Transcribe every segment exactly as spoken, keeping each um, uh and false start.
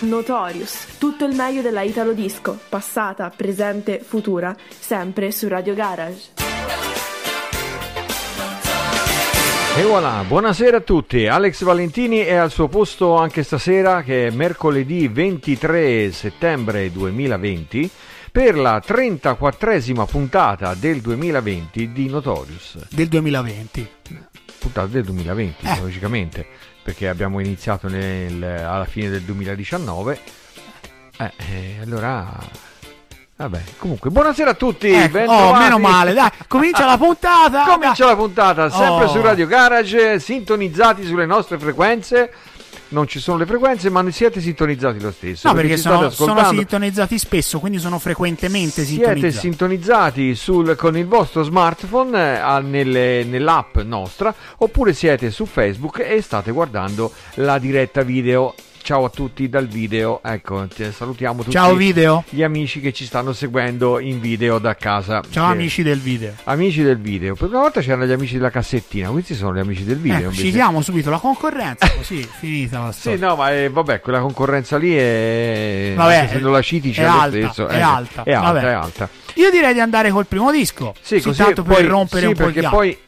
Notorious, tutto il meglio della Italo Disco, passata, presente, futura, sempre su Radio Garage. E voilà, buonasera a tutti. Alex Valentini è al suo posto anche stasera, che è mercoledì ventitré settembre duemilaventi, per la trentaquattresima puntata del duemilaventi di Notorious. Del duemilaventi. Puntata del duemilaventi, eh. logicamente, perché abbiamo iniziato nel, alla fine del duemiladiciannove. Eh, eh, allora... Vabbè, comunque, buonasera a tutti, ecco, bentornati. Oh, meno male, dai, comincia la puntata. Comincia dai. la puntata, sempre oh. su Radio Garage, sintonizzati sulle nostre frequenze. Non ci sono le frequenze, ma ne siete sintonizzati lo stesso. No, perché, perché sono, sono sintonizzati spesso, quindi sono frequentemente siete sintonizzati. Siete sintonizzati sul, con il vostro smartphone eh, nelle, nell'app nostra, oppure siete su Facebook e state guardando la diretta video. Ciao a tutti dal video, ecco, salutiamo tutti Ciao video. gli amici che ci stanno seguendo in video da casa. Ciao eh, amici del video. Amici del video, per una volta c'erano gli amici della cassettina, questi sono gli amici del video. Eh, ci diamo subito la concorrenza, così finita la storia. Sì, no, ma eh, vabbè, quella concorrenza lì è... Vabbè, se non la citi c'è lo stesso. È, eh, alta, è alta, vabbè. è alta. Io direi di andare col primo disco, sì, così tanto per rompere sì, un po' il ghiaccio. Poi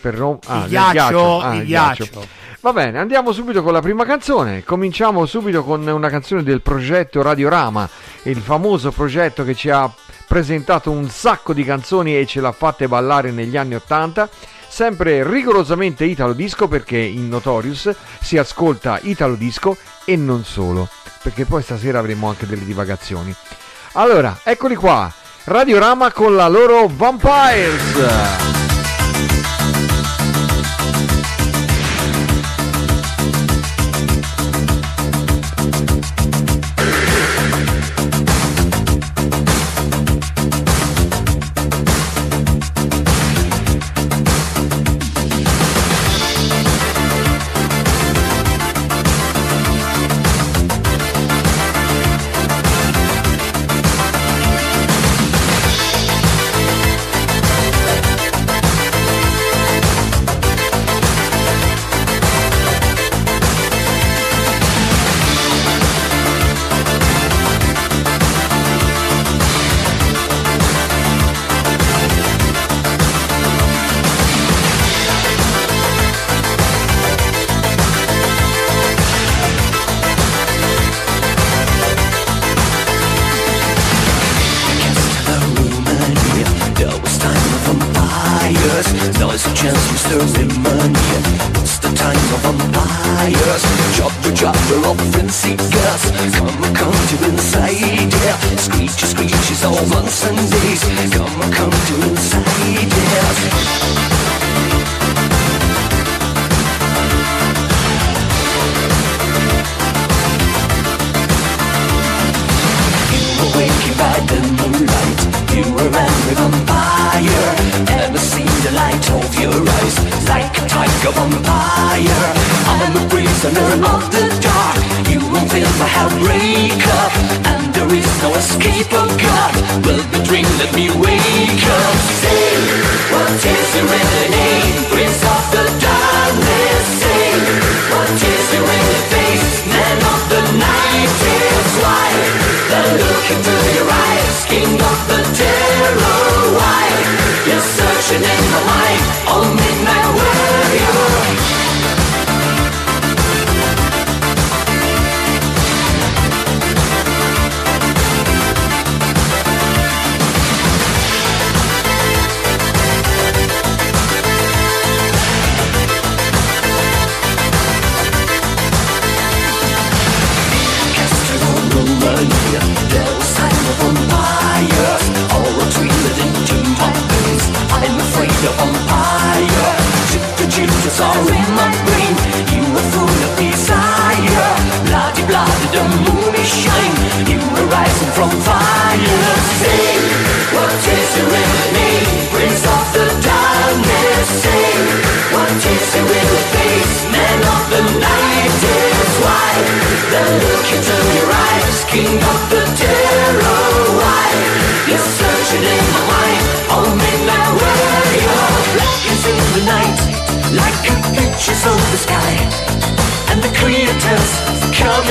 per rom- ah, il ghiaccio, ghiaccio. Ah, il ghiaccio. ghiaccio. Va bene, andiamo subito con la prima canzone. Cominciamo subito con una canzone del progetto Radiorama, il famoso progetto che ci ha presentato un sacco di canzoni e ce l'ha fatte ballare negli anni Ottanta, sempre rigorosamente Italo Disco, perché in Notorious si ascolta Italo Disco e non solo, perché poi stasera avremo anche delle divagazioni. Allora, eccoli qua, Radiorama con la loro Vampires.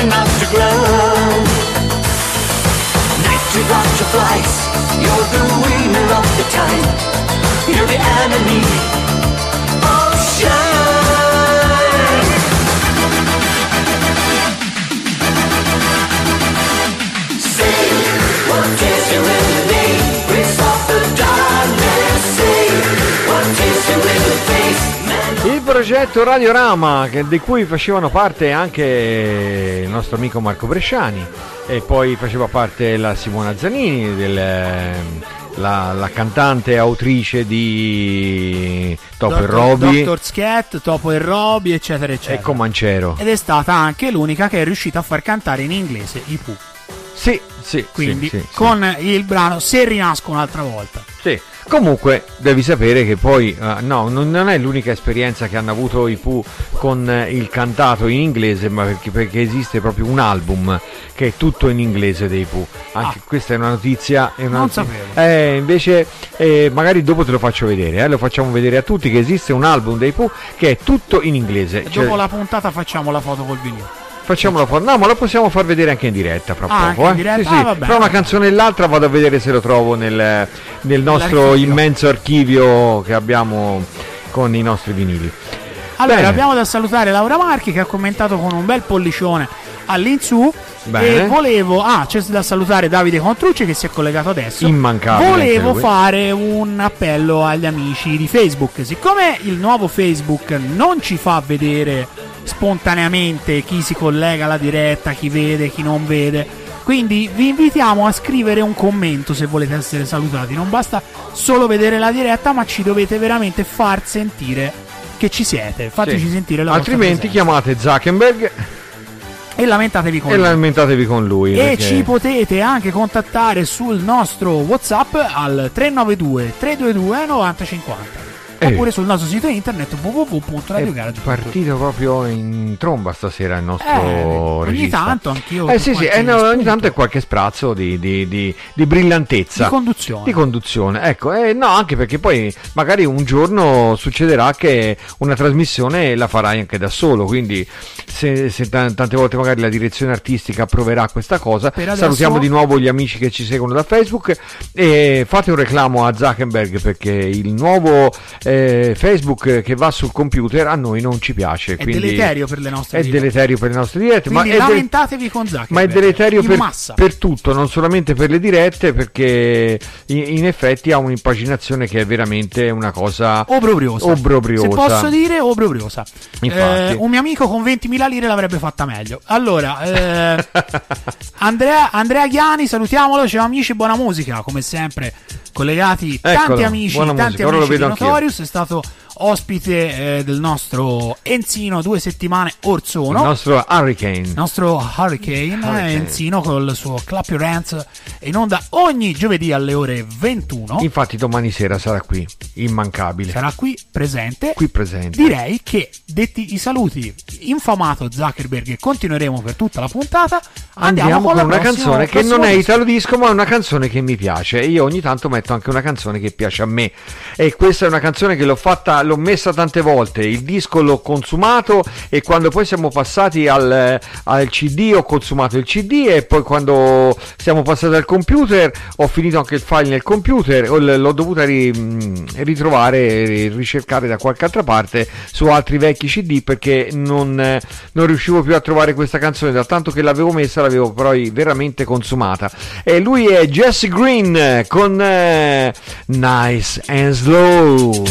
enough to grow. Night to watch your flights, you're the winner of the time. You're the enemy of shine. Say, what is your real name? Rinse off the darkness. Say, what is your real face? Il progetto Radiorama, che, di cui facevano parte anche il nostro amico Marco Bresciani, e poi faceva parte la Simona Zanini, del, la, la cantante e autrice di Topo e Roby, Doctor Sket, Topo e Roby, eccetera eccetera, e Comancero, ed è stata anche l'unica che è riuscita a far cantare in inglese i Pooh. Sì, sì, quindi sì, sì, con sì. Il brano Se rinasco un'altra volta. Sì. Comunque devi sapere che poi uh, no, non, non è l'unica esperienza che hanno avuto i Pooh con eh, il cantato in inglese, ma perché, perché esiste proprio un album che è tutto in inglese dei Pooh. Anche ah, questa è una notizia, è una non notizia. Sapevo. Eh, invece eh, magari dopo te lo faccio vedere, eh, lo facciamo vedere a tutti che esiste un album dei Pooh che è tutto in inglese. E cioè, dopo la puntata facciamo la foto col vinile. Facciamo la foto, no, ma la possiamo far vedere anche in diretta fra ah, poco. Eh. Diretta? Sì, sì. Ah, fra una canzone e l'altra vado a vedere se lo trovo nel, nel nostro l'archivio. Immenso archivio che abbiamo con i nostri vinili. Allora, bene, abbiamo da salutare Laura Marchi che ha commentato con un bel pollicione all'insù. Bene. E volevo, ah, c'è da salutare Davide Contrucci che si è collegato adesso. Immancabile. Volevo fare un appello agli amici di Facebook. Siccome il nuovo Facebook non ci fa vedere spontaneamente chi si collega alla diretta, chi vede, chi non vede, quindi vi invitiamo a scrivere un commento se volete essere salutati. Non basta solo vedere la diretta, ma ci dovete veramente far sentire che ci siete. Fateci sì. sentire la altrimenti chiamate Zuckerberg e lamentatevi con e lui. Lamentatevi con lui e perché... ci potete anche contattare sul nostro WhatsApp al tre nove due tre due due nove zero cinque zero eh. oppure sul nostro sito internet w w w punto radio garage punto it. È partito proprio in tromba stasera il nostro eh, regista. Ogni tanto anch'io eh, sì, sì, eh, no, ogni tanto è qualche sprazzo di, di, di, di brillantezza di conduzione. Di conduzione, ecco, eh, no, anche perché poi magari un giorno succederà che una trasmissione la farai anche da solo, quindi se, se tante volte magari la direzione artistica approverà questa cosa. Per adesso... salutiamo di nuovo gli amici che ci seguono da Facebook e fate un reclamo a Zuckerberg perché il nuovo eh, Facebook che va sul computer a noi non ci piace, è deleterio per le nostre dirette, è deleterio per le nostre dirette, quindi ma lamentatevi del... con Zuckerberg, ma è deleterio per, per tutto, non solamente per le dirette, perché in effetti ha un'impaginazione che è veramente una cosa obbrobriosa, obbrobriosa. Se posso dire obbrobriosa. Infatti. Eh, un mio amico con ventimila lire l'avrebbe fatta meglio. Allora eh, Andrea, Andrea Ghiani, salutiamolo, ciao amici, buona musica come sempre, collegati tanti Eccolo, amici, tanti musica. Amici di Notorious. È stato ospite eh, del nostro Enzino due settimane or sono. Il nostro Hurricane. Il nostro Hurricane, Hurricane. Enzino col suo Clap Your Hands in onda ogni giovedì alle ore ventuno. Infatti domani sera sarà qui, immancabile. Sarà qui presente. Qui presente. Direi che detti i saluti, infamato Zuckerberg, e continueremo per tutta la puntata. Andiamo, Andiamo con, con una prossima, canzone che non è italo disco, ma è una canzone che mi piace. Io ogni tanto metto anche una canzone che piace a me. E questa è una canzone che l'ho fatta, l'ho messa tante volte, il disco l'ho consumato e quando poi siamo passati al, al C D ho consumato il C D e poi quando siamo passati al computer ho finito anche il file nel computer, l'ho dovuta ritrovare, ricercare da qualche altra parte su altri vecchi C D perché non, non riuscivo più a trovare questa canzone, da tanto che l'avevo messa l'avevo però veramente consumata. E lui è Jesse Green con eh, Nice and Slow.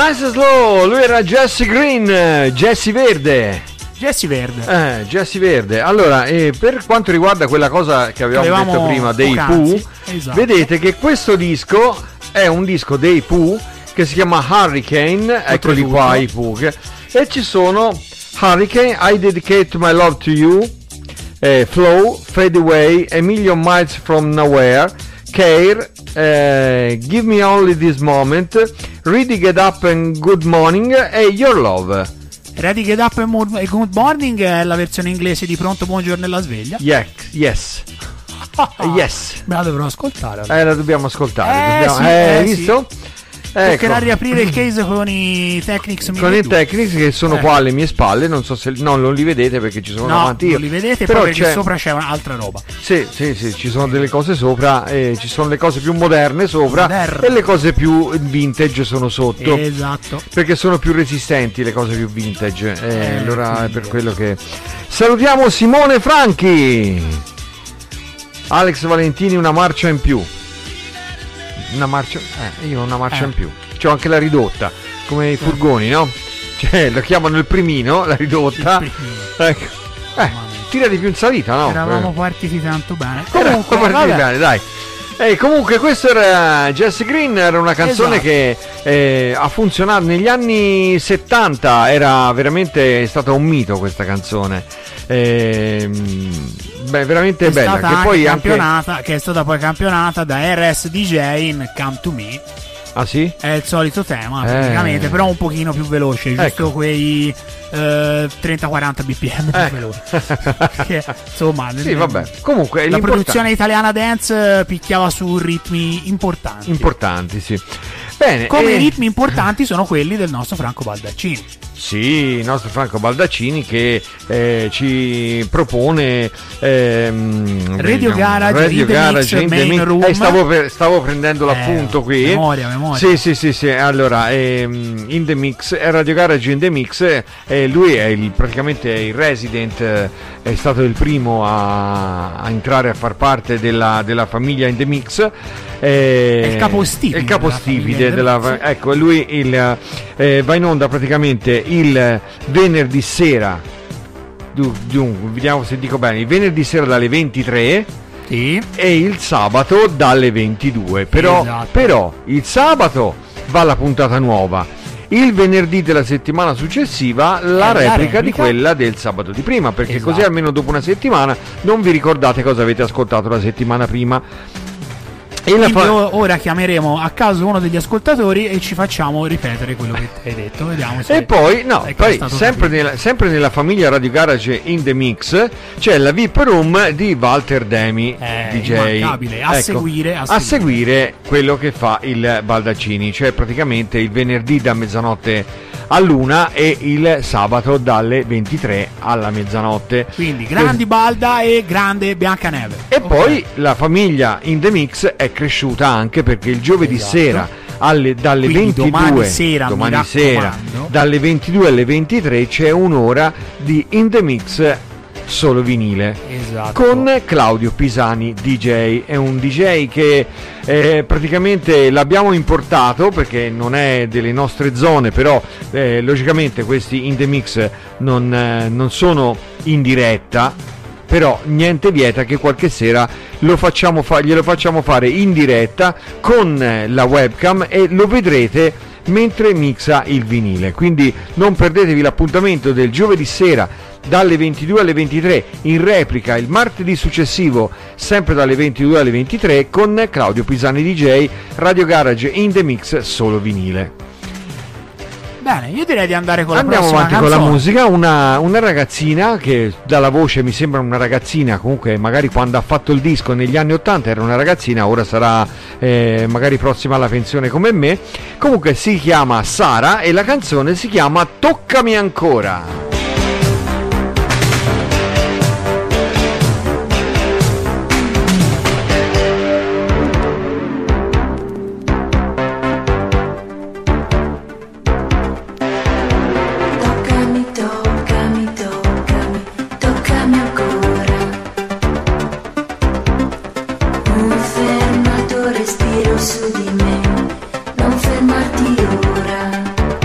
Nice and Slow, lui era Jesse Green, Jesse Verde. Jesse Verde. Eh, Jesse Verde. Allora, eh, per quanto riguarda quella cosa che avevamo, avevamo detto prima dei Pooh, esatto, vedete che questo disco è un disco dei Pooh che si chiama Hurricane. Eccoli qua i Pooh. E ci sono Hurricane, I Dedicate My Love to You, eh, Flow, Fade Away, A Million Miles From Nowhere, Care, eh, Give Me Only This Moment, Ready Get Up and Good Morning e Your Love. Ready Get Up and Good Morning è la versione inglese di Pronto Buongiorno e la sveglia. Yeah, yes. Yes. Me la dovrò ascoltare. Allora. Eh, la dobbiamo ascoltare. Eh, dobbiamo... Sì, eh, eh visto? Sì. Ecco. Toccherà riaprire il case con i Technics. Con i Technics che sono eh. qua alle mie spalle. Non so se no, non li vedete perché ci sono no, davanti io. Non li vedete, però perché c'è... sopra c'è un'altra roba. Sì, sì, sì, ci sono delle cose sopra, eh, ci sono le cose più moderne sopra Modern. e le cose più vintage sono sotto. Esatto. Perché sono più resistenti le cose più vintage. Eh, eh, allora è per quello che. Salutiamo Simone Franchi, Alex Valentini, una marcia in più. Una marcia, eh, io una marcia eh. in più. C'ho anche la ridotta, come i furgoni, no? Cioè, lo chiamano il primino, la ridotta. Ecco. Eh, tira di più in salita, no? Eravamo partiti tanto bene. Comunque, Eravamo partiti vabbè. bene, dai. E eh, comunque questo era Jesse Green, era una canzone esatto. che eh, ha funzionato negli anni settanta, era veramente è stata un mito questa canzone. Eh, beh, veramente è bella, stata che poi campionata, anche... che è stata poi campionata da R S D J in Come to Me. Ah sì? È il solito tema, eh. praticamente, però un pochino più veloce, giusto ecco. quei eh, trenta quaranta bpm più eh. veloce. Che, insomma, sì, nel, vabbè. Comunque la produzione italiana dance picchiava su ritmi importanti. Importanti, sì. Bene, come e... ritmi importanti sono quelli del nostro Franco Baldaccini. Sì, il nostro Franco Baldaccini che eh, ci propone ehm, Radio Garage, Radio Garage in the Main Room. Eh, stavo, per, stavo prendendo l'appunto eh, qui. Memoria, memoria. Sì, sì, sì, sì. Allora, ehm, in the mix, Radio Garage in the mix. Eh, lui è il, praticamente il resident, eh, è stato il primo a, a entrare a far parte della, della famiglia in the mix. Eh, è il capostipite. Il capostipite. Della, ecco, lui il, eh, va in onda praticamente il venerdì sera. Du, du, vediamo se dico bene. Il venerdì sera dalle ventitré sì. e il sabato dalle ventidue. Però, esatto. però il sabato va la puntata nuova. Il venerdì della settimana successiva la, la replica, replica di quella del sabato di prima. Perché esatto. così almeno dopo una settimana non vi ricordate cosa avete ascoltato la settimana prima. E fa... ora chiameremo a caso uno degli ascoltatori e ci facciamo ripetere quello che hai detto. Vediamo se e poi, no, poi sempre, nella, sempre nella famiglia Radio Garage in the Mix c'è la V I P Room di Walter Demi, eh, D J. Immancabile. A, ecco, seguire, a seguire a seguire quello che fa il Baldaccini, cioè praticamente il venerdì da mezzanotte all'una e il sabato dalle ventitré alla mezzanotte. Quindi grandi Balda e grande Biancaneve. E okay. poi la famiglia in the mix è cresciuta anche perché il giovedì esatto. sera alle, dalle Quindi ventidue domani sera, domani sera dalle ventidue alle ventitré c'è un'ora di in the mix solo vinile esatto. con Claudio Pisani D J. È un D J che eh, praticamente l'abbiamo importato perché non è delle nostre zone, però eh, logicamente questi in the mix non, eh, non sono in diretta, però niente vieta che qualche sera lo facciamo fa- glielo facciamo fare in diretta con la webcam e lo vedrete mentre mixa il vinile. Quindi non perdetevi l'appuntamento del giovedì sera dalle ventidue alle ventitré, in replica il martedì successivo sempre dalle ventidue alle ventitré con Claudio Pisani D J, Radio Garage in the Mix solo vinile. Bene, io direi di andare con la Andiamo prossima Andiamo avanti canzone. Con la musica, una, una ragazzina che dalla voce mi sembra una ragazzina, comunque magari quando ha fatto il disco negli anni ottanta era una ragazzina, ora sarà eh, magari prossima alla pensione come me, comunque si chiama Sara e la canzone si chiama Toccami Ancora. Respiro su di me, non fermarti ora.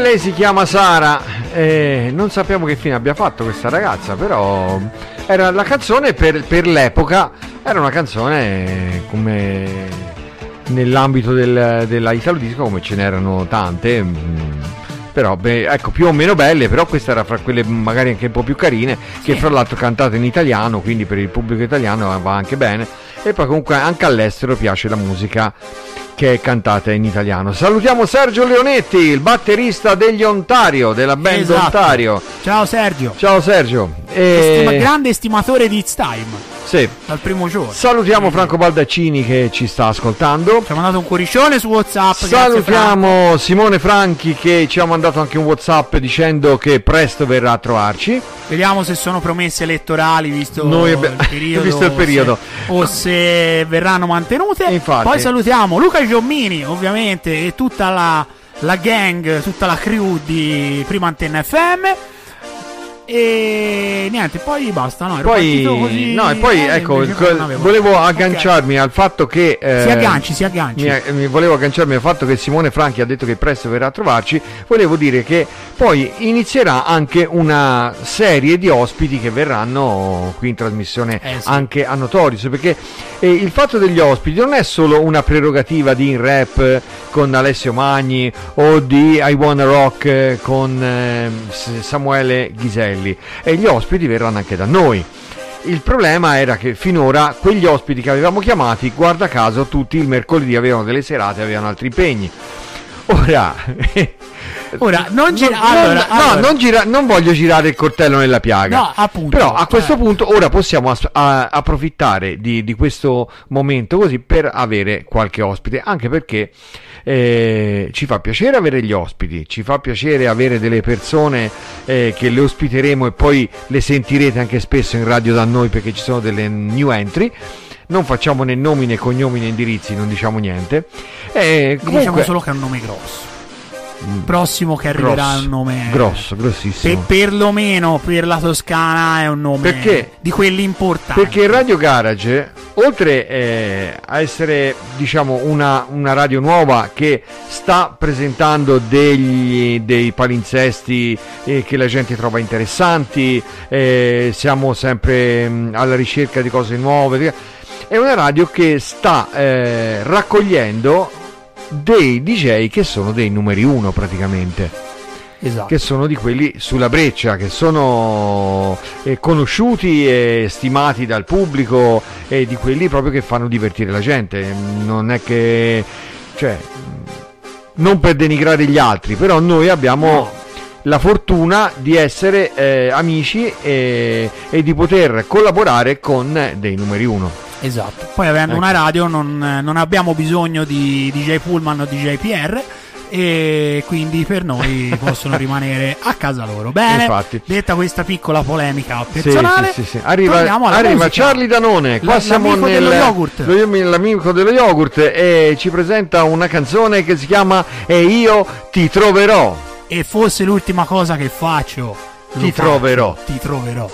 lei si chiama Sara e non sappiamo che fine abbia fatto questa ragazza, però era la canzone per, per l'epoca, era una canzone come nell'ambito del, della Italo Disco, come ce n'erano tante, però beh, ecco, più o meno belle, però questa era fra quelle magari anche un po' più carine, sì, che fra l'altro cantata in italiano, quindi per il pubblico italiano va anche bene, e poi comunque anche all'estero piace la musica che è cantata in italiano. Salutiamo Sergio Leonetti, il batterista degli Ontario, della band, esatto, Ontario. Ciao Sergio. Ciao Sergio. E... Estima, grande estimatore di It's Time. Sì. Dal primo giorno. Salutiamo Franco Baldaccini che ci sta ascoltando. Ci ha mandato un cuoricione su WhatsApp. Salutiamo Franco. Simone Franchi che ci ha mandato anche un WhatsApp dicendo che presto verrà a trovarci. Vediamo se sono promesse elettorali, visto, Noi abbi- il, periodo, visto il periodo, o se, o se verranno mantenute. Infatti. Poi salutiamo Luca Giommini, ovviamente, e tutta la, la gang, tutta la crew di Prima Antenna F M. E niente, poi basta, no? Poi, così, no, e poi eh, ecco, volevo agganciarmi, okay, al fatto che eh, si agganci, si agganci. Mi, mi volevo agganciarmi al fatto che Simone Franchi ha detto che presto verrà a trovarci. Volevo dire che poi inizierà anche una serie di ospiti che verranno qui in trasmissione, eh, sì, anche a Notorious, perché eh, il fatto degli ospiti non è solo una prerogativa di In Rap con Alessio Magni o di I Wanna Rock con eh, Samuele Ghiselli, e gli ospiti verranno anche da noi. Il problema era che finora quegli ospiti che avevamo chiamati, guarda caso, tutti il mercoledì avevano delle serate, avevano altri impegni. Ora Ora non gira, non, allora, no, allora. Non, gira, non voglio girare il coltello nella piaga. No, appunto. Però a questo eh. punto ora possiamo as- a- approfittare di, di questo momento così per avere qualche ospite, anche perché eh, ci fa piacere avere gli ospiti, ci fa piacere avere delle persone eh, che le ospiteremo e poi le sentirete anche spesso in radio da noi, perché ci sono delle new entry. Non facciamo né nomi né cognomi né indirizzi, non diciamo niente. Eh, comunque... Diciamo solo che ha un nome grosso. Prossimo che arriverà il nome grosso, grossissimo. E perlomeno per la Toscana è un nome, perché, di quelli importanti. Perché Radio Garage, oltre eh, a essere, diciamo, una, una radio nuova che sta presentando degli, dei palinsesti eh, che la gente trova interessanti, eh, siamo sempre mh, alla ricerca di cose nuove, è una radio che sta eh, raccogliendo dei D J che sono dei numeri uno praticamente, esatto, che sono di quelli sulla breccia, che sono eh, conosciuti e stimati dal pubblico, e di quelli proprio che fanno divertire la gente. Non è che, cioè, non per denigrare gli altri, però noi abbiamo no. la fortuna di essere eh, amici e, e di poter collaborare con dei numeri uno. Esatto, poi avendo ecco. una radio non, non abbiamo bisogno di D J Pullman o D J P R, e quindi per noi possono rimanere a casa loro. Bene, infatti, detta questa piccola polemica personale, sì, sì, sì, sì. Arriva, arriva Charlie Danone, qua L- siamo l'amico nel, dello yogurt. Lo, l'amico dello yogurt, e ci presenta una canzone che si chiama E io ti troverò. E fosse l'ultima cosa che faccio, ti troverò, faccio, ti troverò.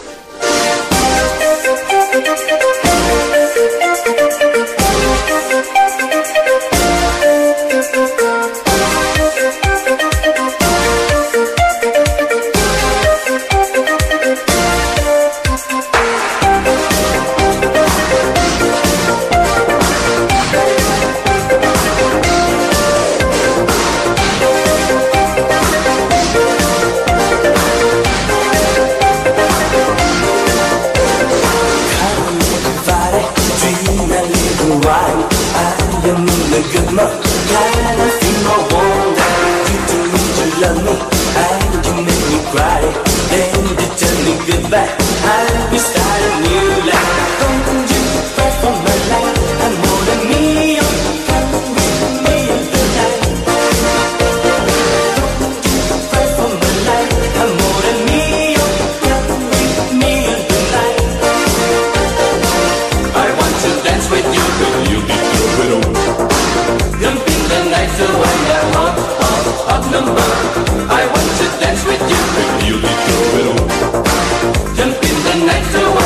I want to dance with you, you'll be through it all. Jump in the night so I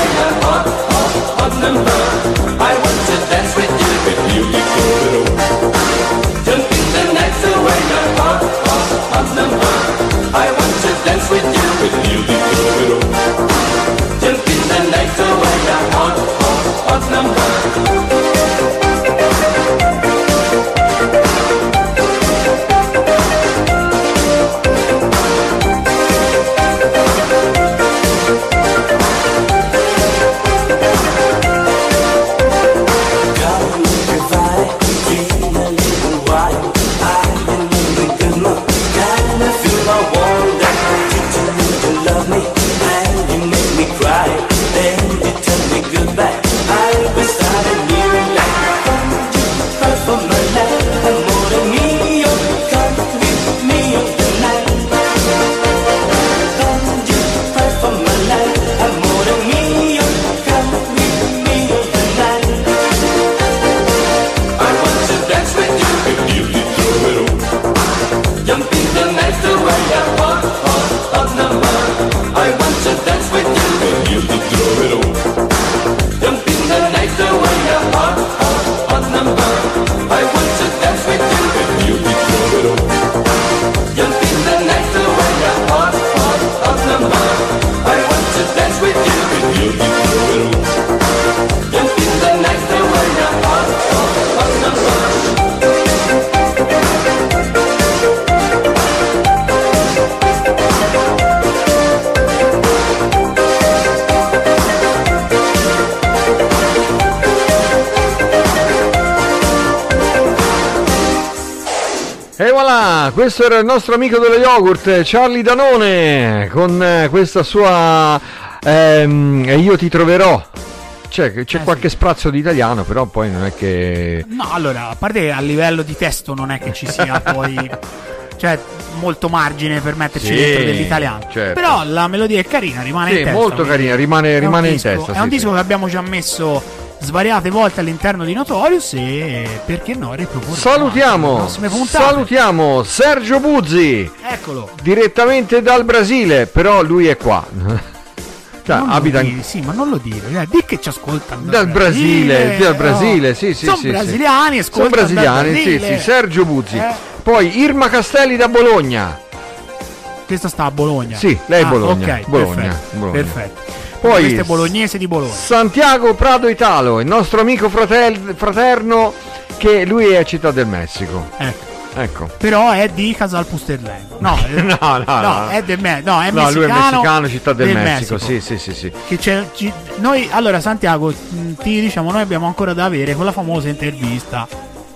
E voilà, questo era il nostro amico dello yogurt, Charlie Danone, con questa sua ehm, E io ti troverò. C'è, c'è eh, qualche sì. sprazzo di italiano, però poi non è che... No, allora, a parte che a livello di testo non è che ci sia poi... cioè, molto margine per metterci sì, dentro dell'italiano. Certo. Però la melodia è carina, rimane sì, in testa. Sì, molto carina, rimane, rimane in disco, testa. È sì, un disco sì. che abbiamo già messo svariate volte all'interno di Notorious e, perché no, riproporre. Salutiamo, salutiamo Sergio Buzzi. Eccolo. Direttamente dal Brasile, però lui è qua. Cioè, abita... dire, sì, ma non lo dire, cioè, di che ci ascoltano dal Brasile, Brasile dal Brasile, oh. sì, sì, sono sì, brasiliani, ascoltano sono brasiliani, sì, sì, Sergio Buzzi. Eh. Poi Irma Castelli da Bologna. Questa sta a Bologna. Sì, lei è ah, Bologna. Okay, Bologna, perfetto, Bologna. Perfetto. Poi questa è bolognese di Bologna. Santiago Prado Italo, il nostro amico fratel- fraterno che lui è a Città del Messico. Ecco. Ecco. Però è di Casal Pusterlengo. No, no, no, no, no, è del me- no, è no, messicano. Lui è messicano, Città del, del Messico. Messico. Sì, sì, sì, sì. Che ci, noi allora Santiago ti diciamo noi abbiamo ancora da avere quella famosa intervista.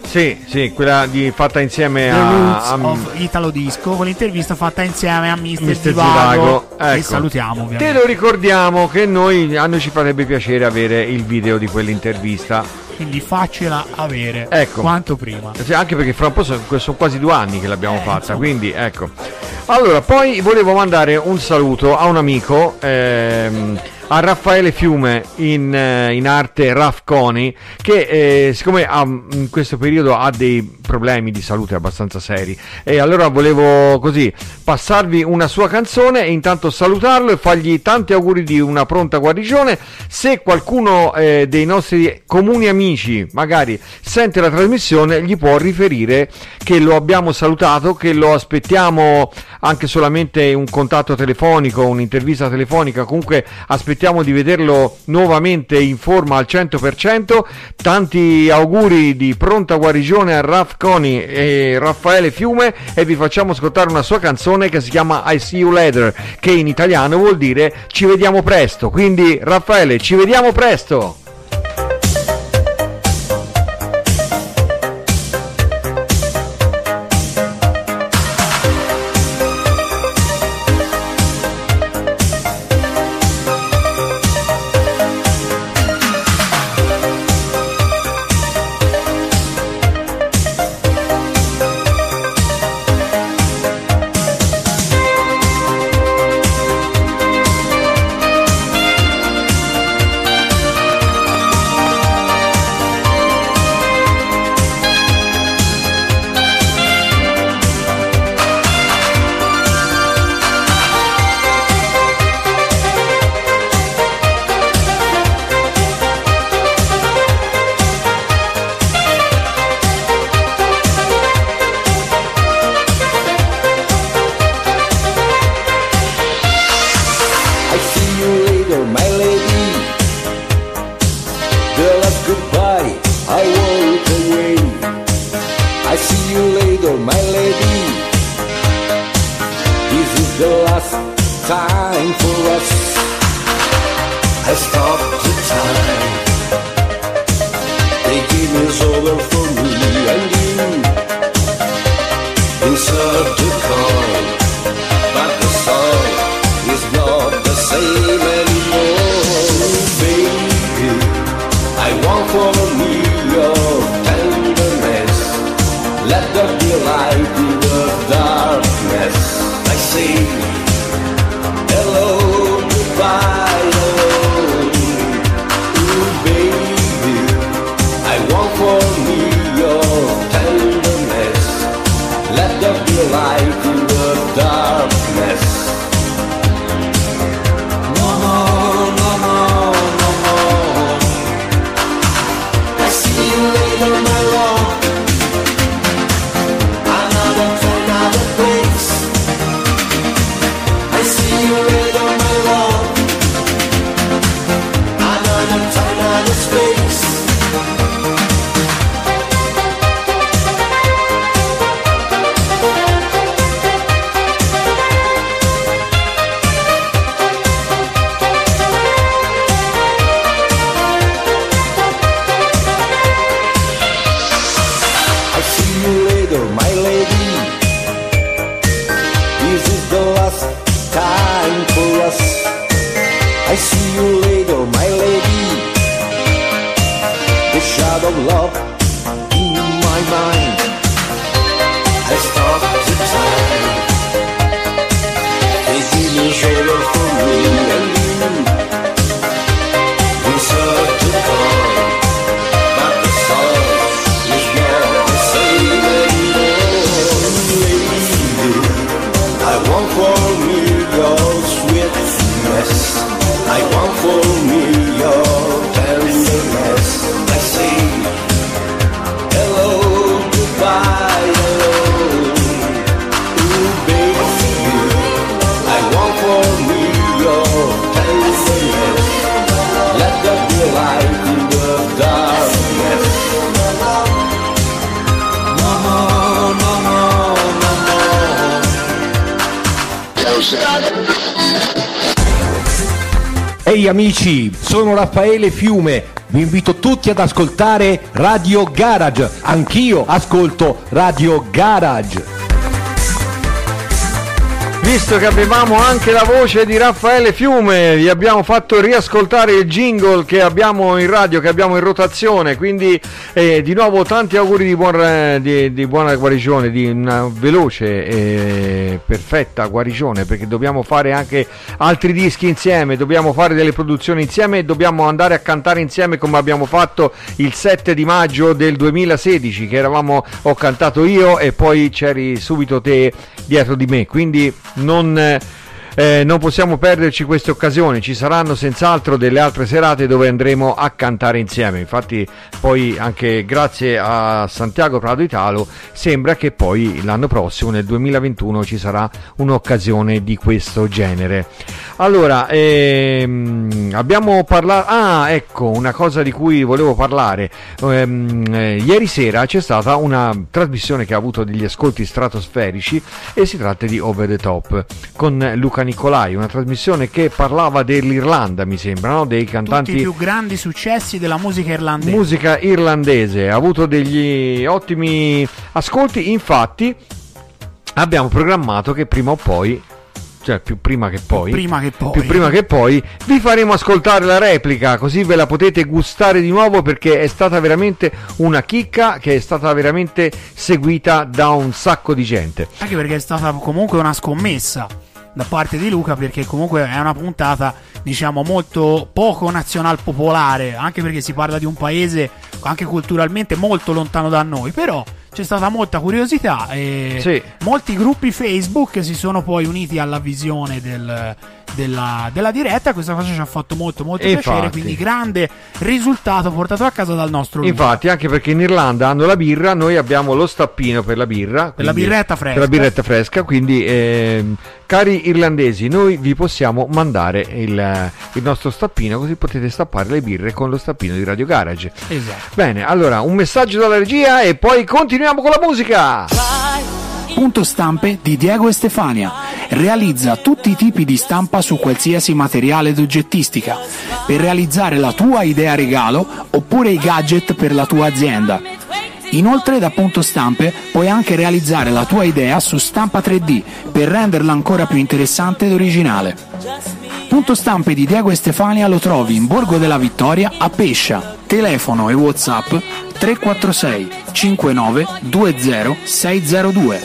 Sì, sì, quella di, fatta insieme a, a of Italo Disco, con l'intervista fatta insieme a mister Zivago, ecco. Che salutiamo ovviamente. Te lo ricordiamo che noi, a noi ci farebbe piacere avere il video di quell'intervista. Quindi faccela avere, ecco, quanto prima. Sì, anche perché fra un po' sono, sono quasi due anni che l'abbiamo eh, fatta, insomma. Quindi ecco. Allora, poi volevo mandare un saluto a un amico, ehm, a Raffaele Fiume, in, in arte Rafcony, che eh, siccome ha, in questo periodo ha dei problemi di salute abbastanza seri, e allora volevo così passarvi una sua canzone e intanto salutarlo e fargli tanti auguri di una pronta guarigione. Se qualcuno eh, dei nostri comuni amici magari sente la trasmissione, gli può riferire che lo abbiamo salutato, che lo aspettiamo, anche solamente un contatto telefonico, un'intervista telefonica, comunque aspettiamo Aspettiamo di vederlo nuovamente in forma al cento per cento. Tanti auguri di pronta guarigione a Rafcony e Raffaele Fiume, e vi facciamo ascoltare una sua canzone che si chiama I See You Later, che in italiano vuol dire ci vediamo presto. Quindi Raffaele, ci vediamo presto! of love in my mind. I stop the time. They see me shadow for me and you. In search of God, but the soul is not the same anymore. Lady, I want for me your sweetness. I want for me your tenderness. I say hello, goodbye, hello. Ooh, baby, I want for me your tenderness. Let there be light in the darkness. No more, no more, no more. Ehi amici, sono Raffaele Fiume. Vi invito tutti ad ascoltare Radio Garage. Anch'io ascolto Radio Garage. Visto che avevamo anche la voce di Raffaele Fiume, vi abbiamo fatto riascoltare il jingle che abbiamo in radio, che abbiamo in rotazione, quindi eh, di nuovo tanti auguri di, buon, di, di buona guarigione, di una veloce e perfetta guarigione, perché dobbiamo fare anche altri dischi insieme, dobbiamo fare delle produzioni insieme e dobbiamo andare a cantare insieme, come abbiamo fatto il sette di maggio del duemilasedici, che eravamo, ho cantato io e poi c'eri subito te dietro di me, quindi non, eh, non possiamo perderci queste occasioni. Ci saranno senz'altro delle altre serate dove andremo a cantare insieme. Infatti poi anche grazie a Santiago Prado Italo sembra che poi l'anno prossimo, nel duemilaventuno, ci sarà un'occasione di questo genere. Allora ehm, abbiamo parlato, ah ecco una cosa di cui volevo parlare. Ehm, eh, ieri sera c'è stata una trasmissione che ha avuto degli ascolti stratosferici e si tratta di Over the Top con Luca Nicolai, una trasmissione che parlava dell'Irlanda, mi sembra, no? Dei cantanti, tutti i più grandi successi della musica irlandese. Musica irlandese ha avuto degli ottimi ascolti, infatti abbiamo programmato che prima o poi, cioè più prima che poi, più prima che poi, più prima che poi vi faremo ascoltare la replica, così ve la potete gustare di nuovo, perché è stata veramente una chicca che è stata veramente seguita da un sacco di gente, anche perché è stata comunque una scommessa da parte di Luca, perché comunque è una puntata diciamo molto poco nazional popolare, anche perché si parla di un paese anche culturalmente molto lontano da noi, però c'è stata molta curiosità e sì, molti gruppi Facebook si sono poi uniti alla visione del, della, della diretta. Questa cosa ci ha fatto molto molto e piacere, infatti, quindi grande risultato portato a casa dal nostro Luca. Infatti anche perché in Irlanda hanno la birra, noi abbiamo lo stappino per la birra, per la birretta fresca, per la birretta fresca, quindi eh, cari irlandesi, noi vi possiamo mandare il, il nostro stappino, così potete stappare le birre con lo stappino di Radio Garage. Esatto. Bene, allora un messaggio dalla regia e poi continuiamo con la musica. Punto Stampe di Diego e Stefania realizza tutti i tipi di stampa su qualsiasi materiale ed oggettistica per realizzare la tua idea regalo oppure i gadget per la tua azienda. Inoltre da Punto Stampe puoi anche realizzare la tua idea su stampa tre D per renderla ancora più interessante ed originale. Punto Stampe di Diego e Stefania lo trovi in Borgo della Vittoria a Pescia. Telefono e WhatsApp tre quattro sei cinque nove due zero sei zero due.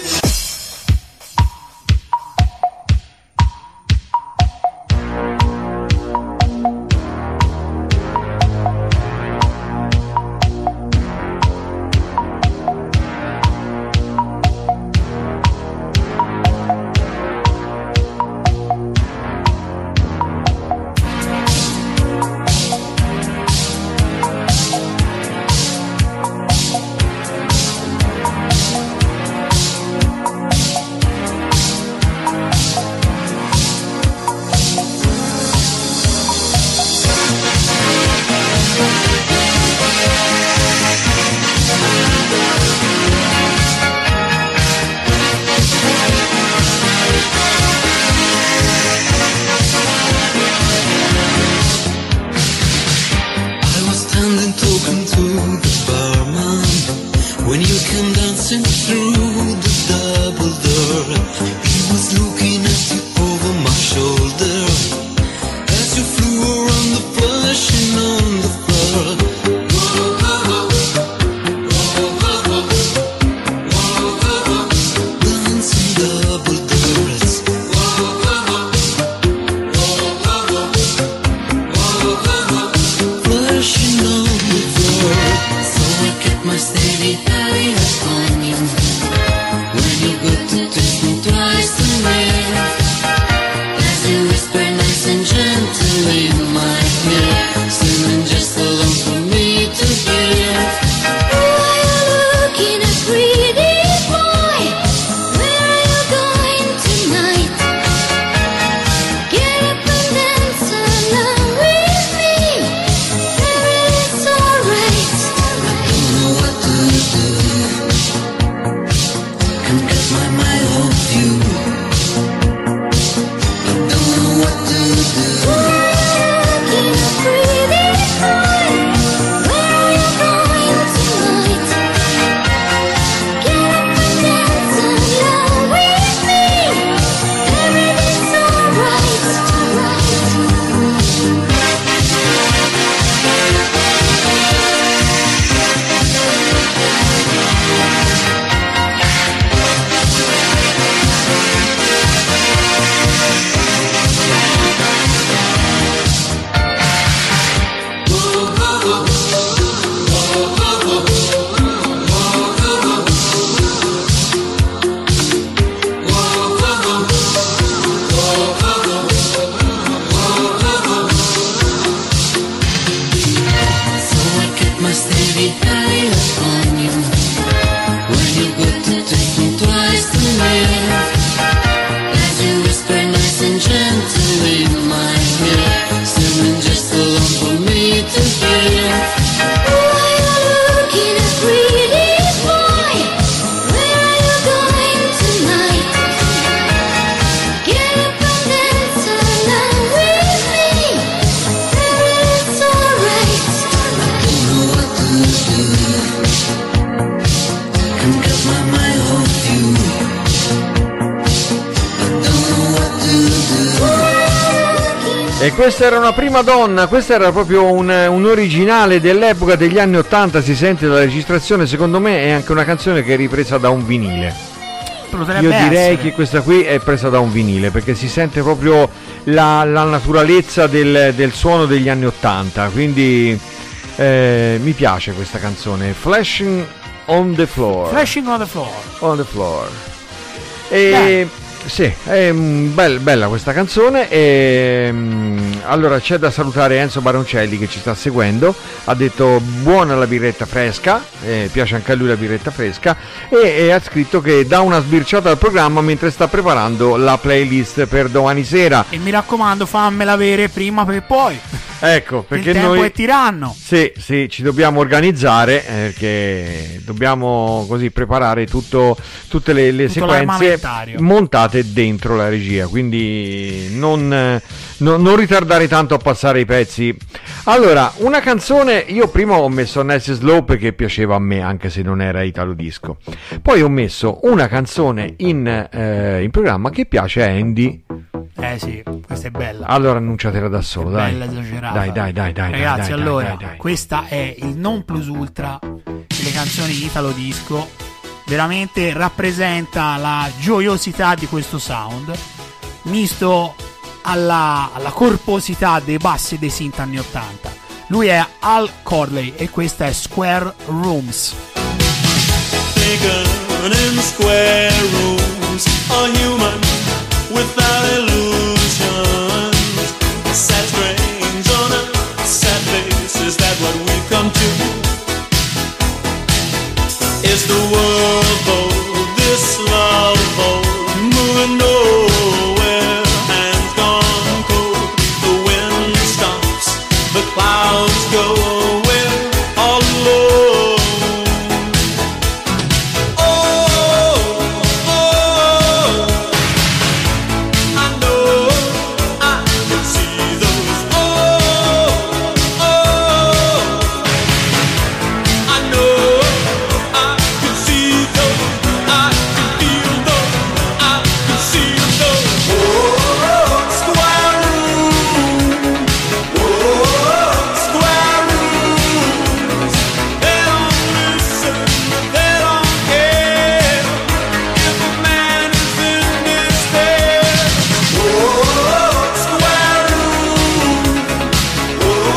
Flushing on the floor. E questa era una prima donna, questa era proprio un, un originale dell'epoca degli anni ottanta, si sente dalla registrazione, secondo me è anche una canzone che è ripresa da un vinile. Potrebbe Io direi essere. Che questa qui è presa da un vinile, perché si sente proprio la, la naturalezza del, del suono degli anni ottanta, quindi eh, mi piace questa canzone, Flashing on the Floor. Flashing on the Floor. On the Floor. E... Beh. Sì, è bella, bella questa canzone. E, allora c'è da salutare Enzo Baroncelli che ci sta seguendo. Ha detto buona la birretta fresca, eh, piace anche a lui la birretta fresca. E, e ha scritto che dà una sbirciata al programma mentre sta preparando la playlist per domani sera. E mi raccomando, fammela avere prima che poi. Ecco, perché il tempo noi, è tiranno. Sì, sì, ci dobbiamo organizzare, eh, perché dobbiamo così preparare tutto, tutte le, le tutto sequenze montate dentro la regia, quindi non, eh, no, non ritardare tanto a passare i pezzi. Allora, una canzone, io prima ho messo Nice Slow perché piaceva a me, anche se non era italo disco. Poi ho messo una canzone in, eh, in programma che piace a Andy. Eh sì, questa è bella. Allora annunciatela da solo, dai. Bella esagerata. Dai, dai, dai, dai. Ragazzi, dai, allora, dai, dai, dai. Questa è il non plus ultra delle canzoni italo disco. Veramente rappresenta la gioiosità di questo sound, misto alla, alla corposità dei bassi e dei synth anni ottanta. Lui è Al Corley e questa è Square Rooms. Taken in square rooms are human without illusions, sad strange on a sad face, is that what we've come to? Is the world bold, this love bold, moving nowhere, hands gone cold, the wind stops, the clouds go away, all alone. I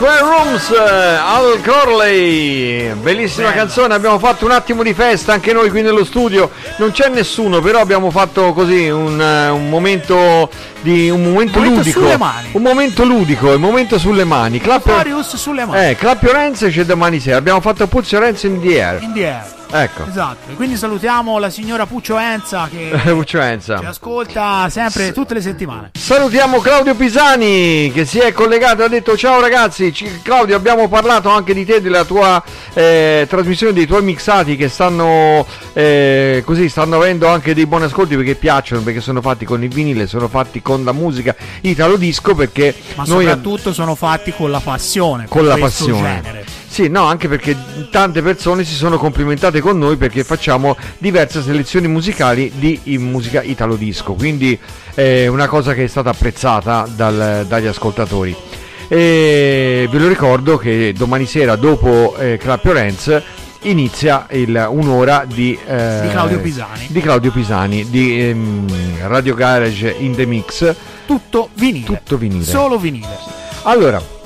Square Rooms, Al Corley, bellissima canzone. Abbiamo fatto un attimo di festa anche noi qui nello studio, non c'è nessuno, però abbiamo fatto così un, un momento di un momento, un momento ludico, sulle mani. Un momento ludico, il momento sulle mani. Clapio sulle mani. Eh, Clapio Renzo c'è domani sera. Abbiamo fatto Puccio Renzo in the air. In the air. Ecco. Esatto. E quindi salutiamo la signora Puccio Enza che Puccio Enza ci ascolta sempre S- tutte le settimane. Salutiamo Claudio Pisani che si è collegato e ha detto ciao ragazzi. C- Claudio, abbiamo parlato anche di te, della tua eh, trasmissione, dei tuoi mixati che stanno eh, così stanno avendo anche dei buoni ascolti perché piacciono, perché sono fatti con il vinile, sono fatti con la musica italo disco, perché ma noi soprattutto ab- sono fatti con la passione, con la passione genere. Sì, no, anche perché tante persone si sono complimentate con noi perché facciamo diverse selezioni musicali di musica italo disco, quindi è una cosa che è stata apprezzata dal, dagli ascoltatori. E ve lo ricordo che domani sera dopo eh, Clapio Renz inizia il, un'ora di, eh, di Claudio Pisani di Claudio Pisani di ehm, Radio Garage in the Mix, tutto vinile, tutto vinile, solo vinile. Allora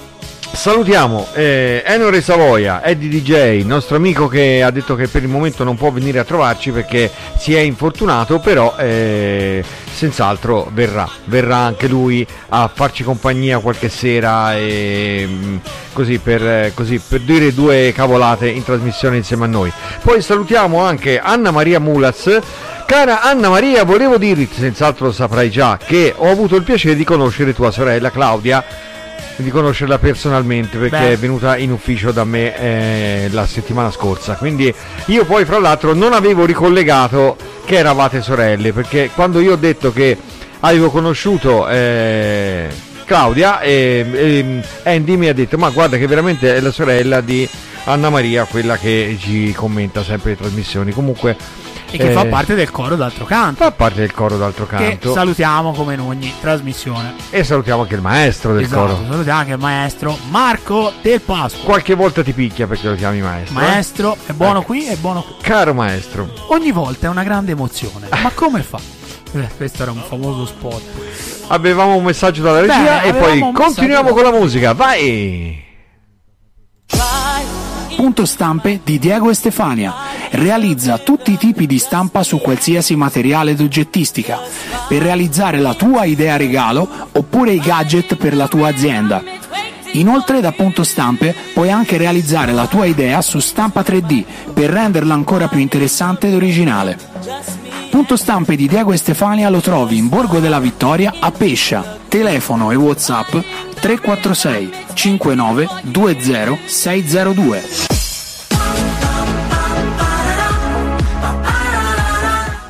salutiamo eh, Enore Savoia, Eddie D J, il nostro amico che ha detto che per il momento non può venire a trovarci perché si è infortunato, però eh, senz'altro verrà, verrà anche lui a farci compagnia qualche sera e, così, per, così per dire due cavolate in trasmissione insieme a noi. Poi salutiamo anche Anna Maria Mulas. Cara Anna Maria, volevo dirti, senz'altro lo saprai già, che ho avuto il piacere di conoscere tua sorella Claudia, di conoscerla personalmente perché Beh. è venuta in ufficio da me eh, la settimana scorsa, quindi io poi fra l'altro non avevo ricollegato che eravate sorelle, perché quando io ho detto che avevo conosciuto eh, Claudia eh, eh, Andy mi ha detto ma guarda che veramente è la sorella di Anna Maria, quella che ci commenta sempre le trasmissioni, comunque e che eh, fa parte del coro d'altro canto. Fa parte del coro d'altro canto. Che salutiamo come in ogni trasmissione. E salutiamo anche il maestro del esatto, coro. Salutiamo anche il maestro Marco Del Pasqua. Qualche volta ti picchia perché lo chiami maestro. Maestro, eh? È buono eh. qui, è buono qui. Caro maestro. Ogni volta è una grande emozione. Ma come fa? Eh, questo era un famoso spot. Avevamo un messaggio dalla regia. Beh, e poi continuiamo da... con la musica. Vai! Punto Stampe di Diego e Stefania realizza tutti i tipi di stampa su qualsiasi materiale ed oggettistica per realizzare la tua idea regalo oppure i gadget per la tua azienda. Inoltre da Punto Stampe puoi anche realizzare la tua idea su stampa tre D per renderla ancora più interessante ed originale. Punto Stampe di Diego e Stefania lo trovi in Borgo della Vittoria a Pescia. Telefono e WhatsApp tre quattro sei cinque nove due zero sei zero due.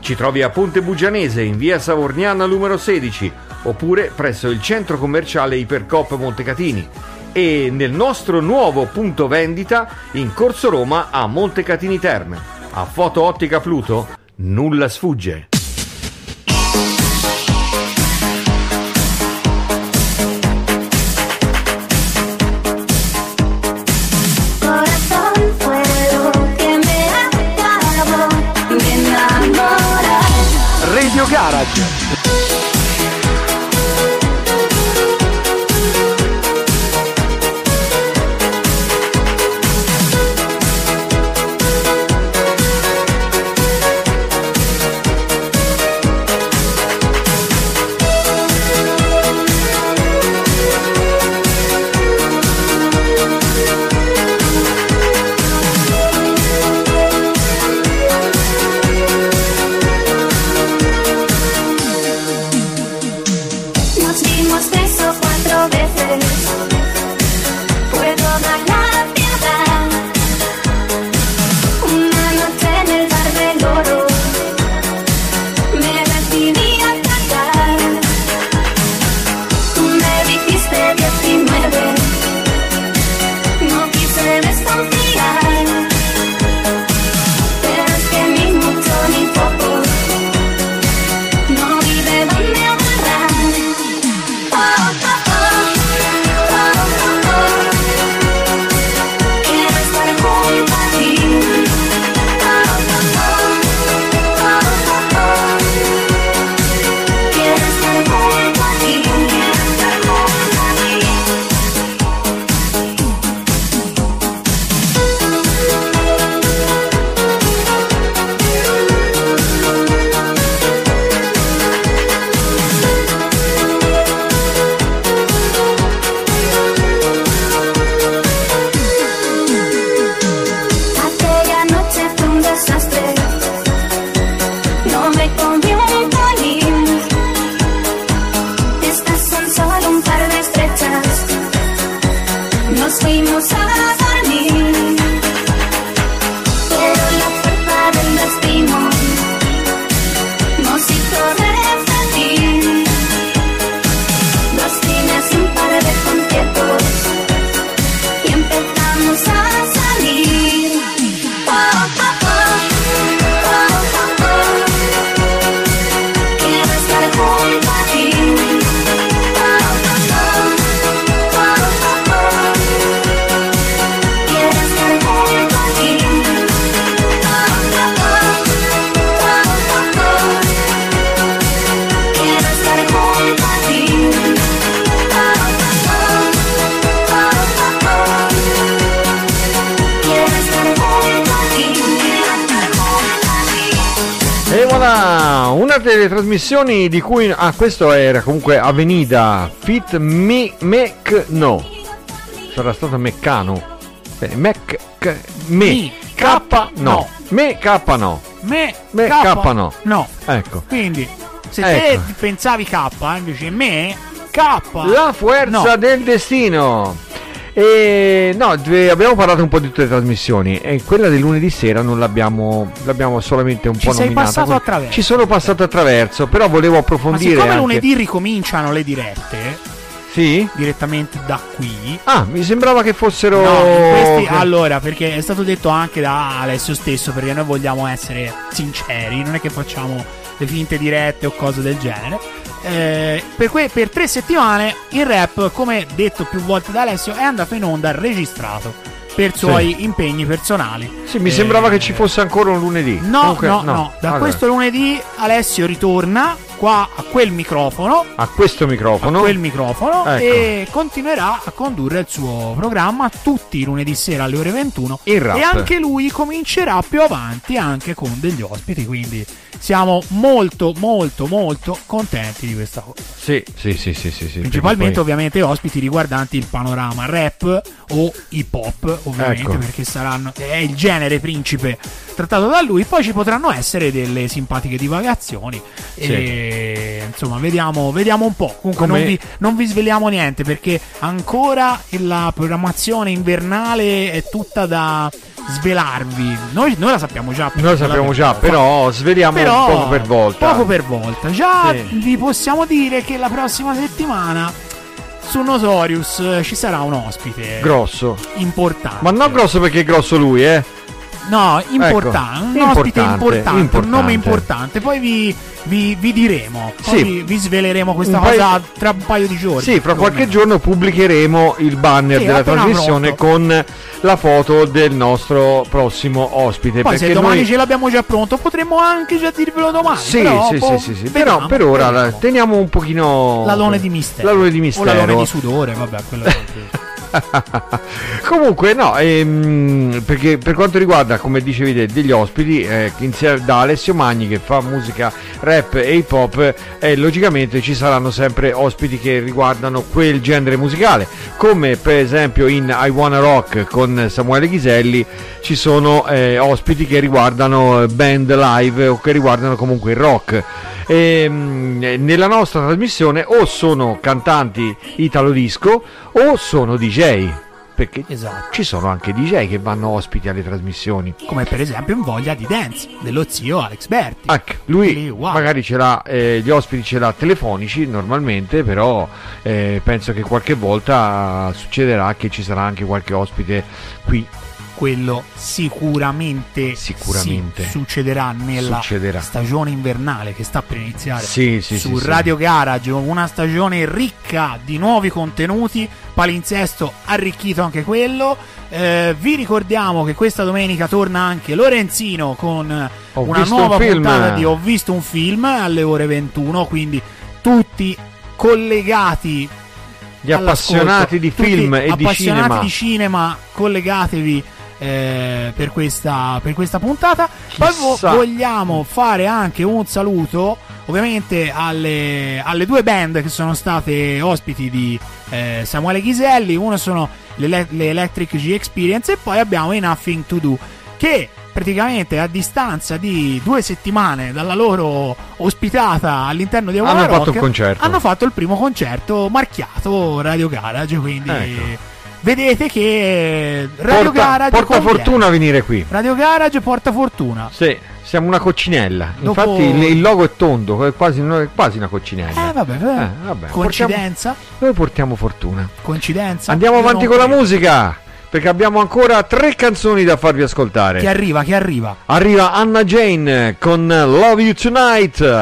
Ci trovi a Ponte Bugianese in via Savorniana numero sedici oppure presso il centro commerciale Ipercoop Montecatini e nel nostro nuovo punto vendita in Corso Roma a Montecatini Terme. A Foto Ottica Pluto nulla sfugge. Garage. nos fuimos a dormir. Pero la fuerza del destino nos hizo repetir dos fines y un par de conciertos y empezamos a salir. Oh, oh, oh. Una delle trasmissioni di cui ah questo era comunque Avenida Fit Me Mecno, sarà stato Meccano Mec Me K no Me K no Me K no no ecco, quindi se te pensavi K invece Me K, la forza del destino. E no, abbiamo parlato un po' di tutte le trasmissioni e quella del lunedì sera non l'abbiamo, l'abbiamo solamente un Ci po' nominata. Ci sei passato attraverso. Ci sono passato attraverso, però volevo approfondire. Ma siccome anche... lunedì ricominciano le dirette, sì? Direttamente da qui. Ah, mi sembrava che fossero. No, questi, okay. Allora, perché è stato detto anche da Alessio stesso, perché noi vogliamo essere sinceri, non è che facciamo le finte dirette o cose del genere. Eh, per, que- per tre settimane il rap, come detto più volte da Alessio, è andato in onda registrato per suoi sì. impegni personali. Sì, mi eh, sembrava che ci fosse ancora un lunedì. No, Comunque, no, no, no. Da allora. questo lunedì Alessio ritorna qua a quel microfono, a questo microfono, a quel microfono ecco. e continuerà a condurre il suo programma tutti i lunedì sera alle ore ventuno. E anche lui comincerà più avanti anche con degli ospiti, quindi siamo molto molto molto contenti di questa cosa. Sì, sì, sì, sì, sì, sì. Principalmente poi... ovviamente ospiti riguardanti il panorama rap o hip hop, ovviamente, ecco. perché saranno è il genere principe trattato da lui. Poi ci potranno essere delle simpatiche divagazioni sì. e insomma vediamo vediamo un po'. Comunque Come... non, vi, non vi sveliamo niente, perché ancora la programmazione invernale è tutta da svelarvi. Noi, noi la sappiamo già. Noi la sappiamo già, però sveliamo però, poco per volta. Poco per volta. Già sì. vi possiamo dire che la prossima settimana su Notorious ci sarà un ospite grosso, importante. Ma non grosso perché è grosso lui, eh? No, importante. Ecco, un ospite importante, importante, un nome importante. Poi vi, vi, vi diremo, poi sì, vi, vi sveleremo questa paio, cosa tra un paio di giorni. Sì, fra qualche meno. giorno pubblicheremo il banner sì, della trasmissione pronto. con la foto del nostro prossimo ospite. Poi se domani noi... ce l'abbiamo già pronto, potremmo anche già dirvelo domani. Sì, però, sì, po- sì, sì, sì. Vediamo, però per ora vediamo. teniamo un pochino la lone di mistero. La lone di mistero. O la lone di sudore, vabbè, quello è... Comunque no, ehm, perché per quanto riguarda, come dicevi te, degli ospiti, eh, insieme da Alessio Magni che fa musica rap e hip hop, eh, logicamente ci saranno sempre ospiti che riguardano quel genere musicale, come per esempio in I Wanna Rock con Samuele Ghiselli ci sono eh, ospiti che riguardano band live o che riguardano comunque il rock. E, nella nostra trasmissione o sono cantanti italo disco o sono D J, perché esatto. ci sono anche D J che vanno ospiti alle trasmissioni, come per esempio in Voglia di Dance dello zio Alex Berti. Anche lui Quindi, wow. magari ce l'ha, eh, gli ospiti ce l'ha telefonici normalmente, però eh, penso che qualche volta succederà che ci sarà anche qualche ospite qui. Quello sicuramente, sicuramente. Sì, succederà nella succederà. stagione invernale che sta per iniziare sì, sì, su sì, Radio sì. Garage, una stagione ricca di nuovi contenuti, palinsesto arricchito anche quello. Eh, vi ricordiamo che questa domenica torna anche Lorenzino con Ho una nuova un puntata di Ho visto un film alle ore ventuno, quindi tutti collegati, gli appassionati di film e di cinema, appassionati di cinema, collegatevi Eh, per, questa, per questa puntata. Poi vo- vogliamo fare anche un saluto ovviamente alle, alle due band che sono state ospiti di eh, Samuele Ghiselli. Uno sono le, le Electric G Experience e poi abbiamo i Nothing to Do, che praticamente a distanza di due settimane dalla loro ospitata all'interno di Aurora hanno fatto il concerto, hanno fatto il primo concerto marchiato Radio Garage, quindi ecco. vedete che Radio porta, Garage porta conviene. Fortuna a venire qui. Radio Garage porta fortuna. Sì, siamo una coccinella. Dopo... Infatti il, il logo è tondo, è quasi, è quasi una coccinella. Eh vabbè, vabbè. Eh, vabbè. Coincidenza. Portiamo, noi portiamo fortuna. Coincidenza. Andiamo avanti con credo. la musica, perché abbiamo ancora tre canzoni da farvi ascoltare. Che arriva, che arriva. Arriva Anna Jane con Love You Tonight.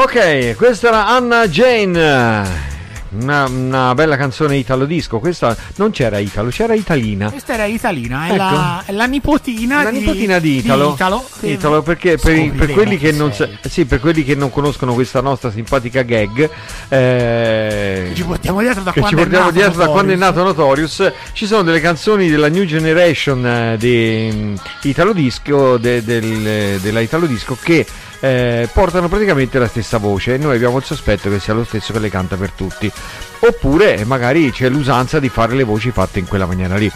Ok, questa era Anna Jane, una, una bella canzone italo disco. Questa non c'era Italo, c'era Italina. Questa era Italina, ecco. è, la, è la nipotina la di, nipotina di Italo. Di Italo, Italo perché per, per, quelli che non, sì, per quelli che non conoscono questa nostra simpatica gag, eh, ci portiamo dietro da, quando, ci portiamo è dietro da quando è nato Notorious, ci sono delle canzoni della new generation di Italo disco, de, del, della Italo disco che Eh, portano praticamente la stessa voce e noi abbiamo il sospetto che sia lo stesso che le canta per tutti, oppure magari c'è l'usanza di fare le voci fatte in quella maniera lì.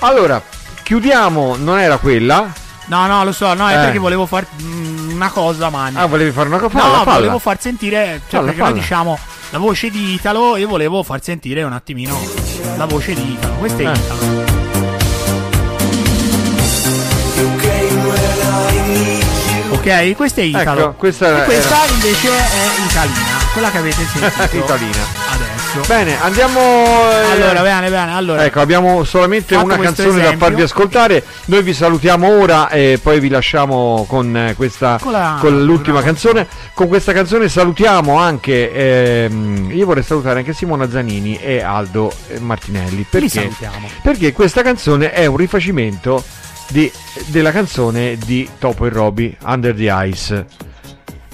Allora chiudiamo, non era quella? No, no, lo so, no, è eh. perché volevo fare una cosa, Magni. Ah, volevi fare una cosa? No, palla. volevo far sentire, cioè, palla, perché palla. noi diciamo la voce di Italo, io volevo far sentire un attimino la voce di Italo. Questa è eh. Italo. Ok, questa è Italo, ecco, questa e questa era... invece è Italina, quella che avete sentito Italina adesso. Bene, andiamo eh... allora bene bene allora ecco, abbiamo solamente Fatto una canzone esempio. da farvi ascoltare. Noi vi salutiamo ora e poi vi lasciamo con questa con, la... con l'ultima con la... canzone. Con questa canzone salutiamo anche ehm, io vorrei salutare anche Simona Zanini e Aldo Martinelli, perché perché questa canzone è un rifacimento Di, della canzone di Topo e Roby, Under the Ice.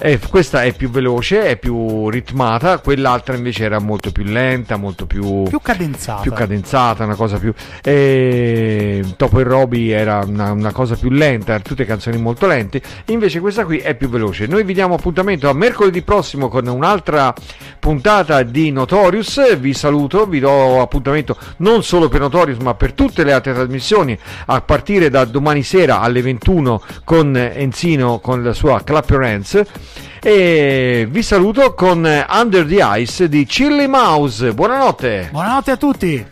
eh, questa è più veloce, è più ritmata, quell'altra invece era molto più lenta, molto più più cadenzata, più cadenzata una cosa più eh, Topo e Roby era una, una cosa più lenta, tutte canzoni molto lente, invece questa qui è più veloce. Noi vi diamo appuntamento a mercoledì prossimo con un'altra puntata di Notorious. Vi saluto, vi do appuntamento non solo per Notorious ma per tutte le altre trasmissioni a partire da domani sera alle ventuno con Enzino con la sua Clap Your Hands, e vi saluto con Under the Ice di Chilli Mouse. Buonanotte, buonanotte a tutti.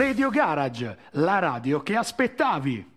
Radio Garage, la radio che aspettavi.